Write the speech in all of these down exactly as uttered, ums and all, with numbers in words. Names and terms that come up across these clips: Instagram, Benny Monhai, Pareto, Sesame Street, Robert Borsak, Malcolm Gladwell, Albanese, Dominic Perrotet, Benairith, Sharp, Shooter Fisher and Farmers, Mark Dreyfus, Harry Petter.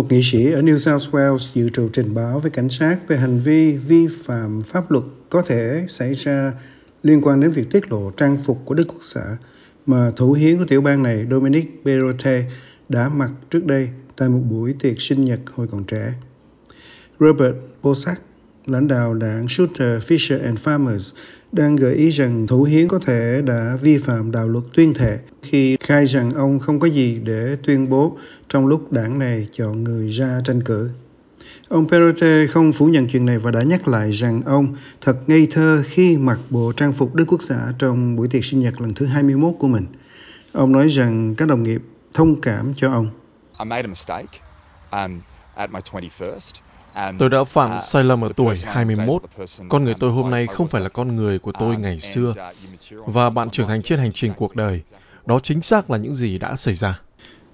Một nghị sĩ ở New South Wales dự trù trình báo với cảnh sát về hành vi vi phạm pháp luật có thể xảy ra liên quan đến việc tiết lộ trang phục của Đức Quốc xã mà thủ hiến của tiểu bang này Dominic Perrotet đã mặc trước đây tại một buổi tiệc sinh nhật hồi còn trẻ. Robert Borsak, lãnh đạo đảng Shooter Fisher and Farmers, đang gợi ý rằng thủ hiến có thể đã vi phạm đạo luật tuyên thệ khi khai rằng ông không có gì để tuyên bố trong lúc đảng này chọn người ra tranh cử. Ông Perrotet không phủ nhận chuyện này và đã nhắc lại rằng ông thật ngây thơ khi mặc bộ trang phục Đức Quốc xã trong buổi tiệc sinh nhật lần thứ hai mươi mốt của mình. Ông nói rằng các đồng nghiệp thông cảm cho ông. I made a mistake um, at my twenty-first. Tôi đã phạm sai lầm ở tuổi hai mươi mốt. Con người tôi hôm nay không phải là con người của tôi ngày xưa. Và bạn trưởng thành trên hành trình cuộc đời. Đó chính xác là những gì đã xảy ra.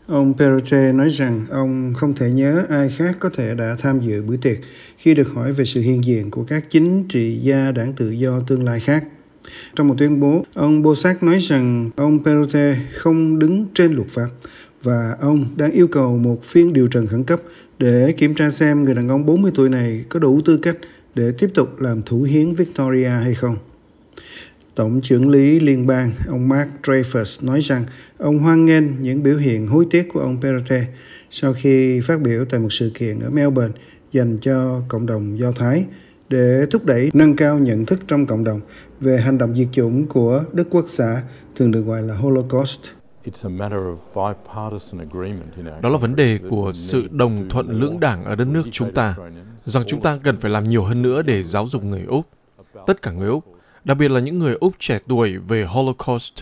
Ông Perrotet nói rằng ông không thể nhớ ai khác có thể đã tham dự buổi tiệc khi được hỏi về sự hiện diện của các chính trị gia đảng tự do tương lai khác. Trong một tuyên bố, ông Borsak nói rằng ông Perrotet không đứng trên luật pháp và ông đang yêu cầu một phiên điều trần khẩn cấp để kiểm tra xem người đàn ông bốn mươi tuổi này có đủ tư cách để tiếp tục làm thủ hiến Victoria hay không. Tổng chưởng lý liên bang, ông Mark Dreyfus nói rằng ông hoan nghênh những biểu hiện hối tiếc của ông Perrotet sau khi phát biểu tại một sự kiện ở Melbourne dành cho cộng đồng Do Thái để thúc đẩy nâng cao nhận thức trong cộng đồng về hành động diệt chủng của Đức Quốc xã, thường được gọi là Holocaust. Đó là vấn đề của sự đồng thuận lưỡng đảng ở đất nước chúng ta, rằng chúng ta cần phải làm nhiều hơn nữa để giáo dục người Úc, tất cả người Úc, đặc biệt là những người Úc trẻ tuổi về Holocaust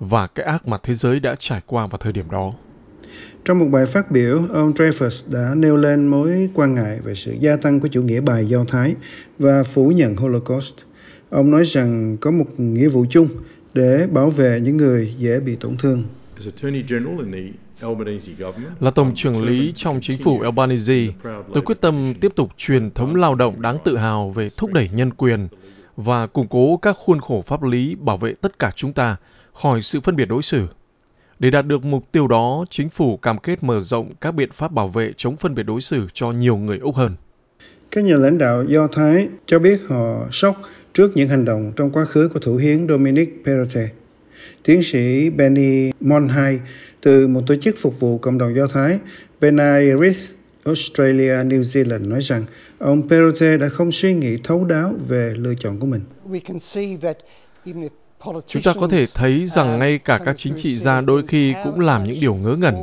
và cái ác mà thế giới đã trải qua vào thời điểm đó. Trong một bài phát biểu, ông Dreyfus đã nêu lên mối quan ngại về sự gia tăng của chủ nghĩa bài Do Thái và phủ nhận Holocaust. Ông nói rằng có một nghĩa vụ chung để bảo vệ những người dễ bị tổn thương. Là tổng trưởng lý trong chính phủ Albanese, tôi quyết tâm tiếp tục truyền thống lao động đáng tự hào về thúc đẩy nhân quyền và củng cố các khuôn khổ pháp lý bảo vệ tất cả chúng ta khỏi sự phân biệt đối xử. Để đạt được mục tiêu đó, chính phủ cam kết mở rộng các biện pháp bảo vệ chống phân biệt đối xử cho nhiều người Úc hơn. Các nhà lãnh đạo Do Thái cho biết họ sốc trước những hành động trong quá khứ của thủ hiến Dominic Perrotet. Tiến sĩ Benny Monhai từ một tổ chức phục vụ cộng đồng Do Thái, Benairith, Australia, New Zealand nói rằng ông Perrotet đã không suy nghĩ thấu đáo về lựa chọn của mình. Chúng ta có thể thấy rằng ngay cả các chính trị gia đôi khi cũng làm những điều ngớ ngẩn.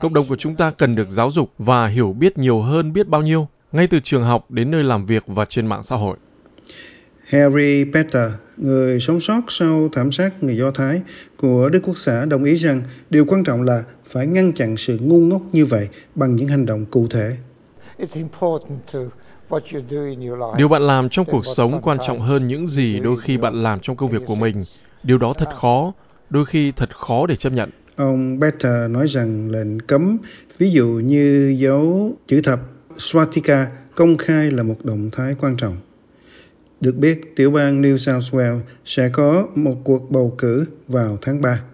Cộng đồng của chúng ta cần được giáo dục và hiểu biết nhiều hơn biết bao nhiêu, ngay từ trường học đến nơi làm việc và trên mạng xã hội. Harry Petter, người sống sót sau thảm sát người Do Thái của Đức Quốc xã, đồng ý rằng điều quan trọng là phải ngăn chặn sự ngu ngốc như vậy bằng những hành động cụ thể. Điều bạn làm trong cuộc sống quan trọng hơn những gì đôi khi bạn làm trong công việc của mình. Điều đó thật khó, đôi khi thật khó để chấp nhận. Ông Petter nói rằng lệnh cấm, ví dụ như dấu chữ thập swastika công khai là một động thái quan trọng. Được biết, tiểu bang New South Wales sẽ có một cuộc bầu cử vào tháng ba.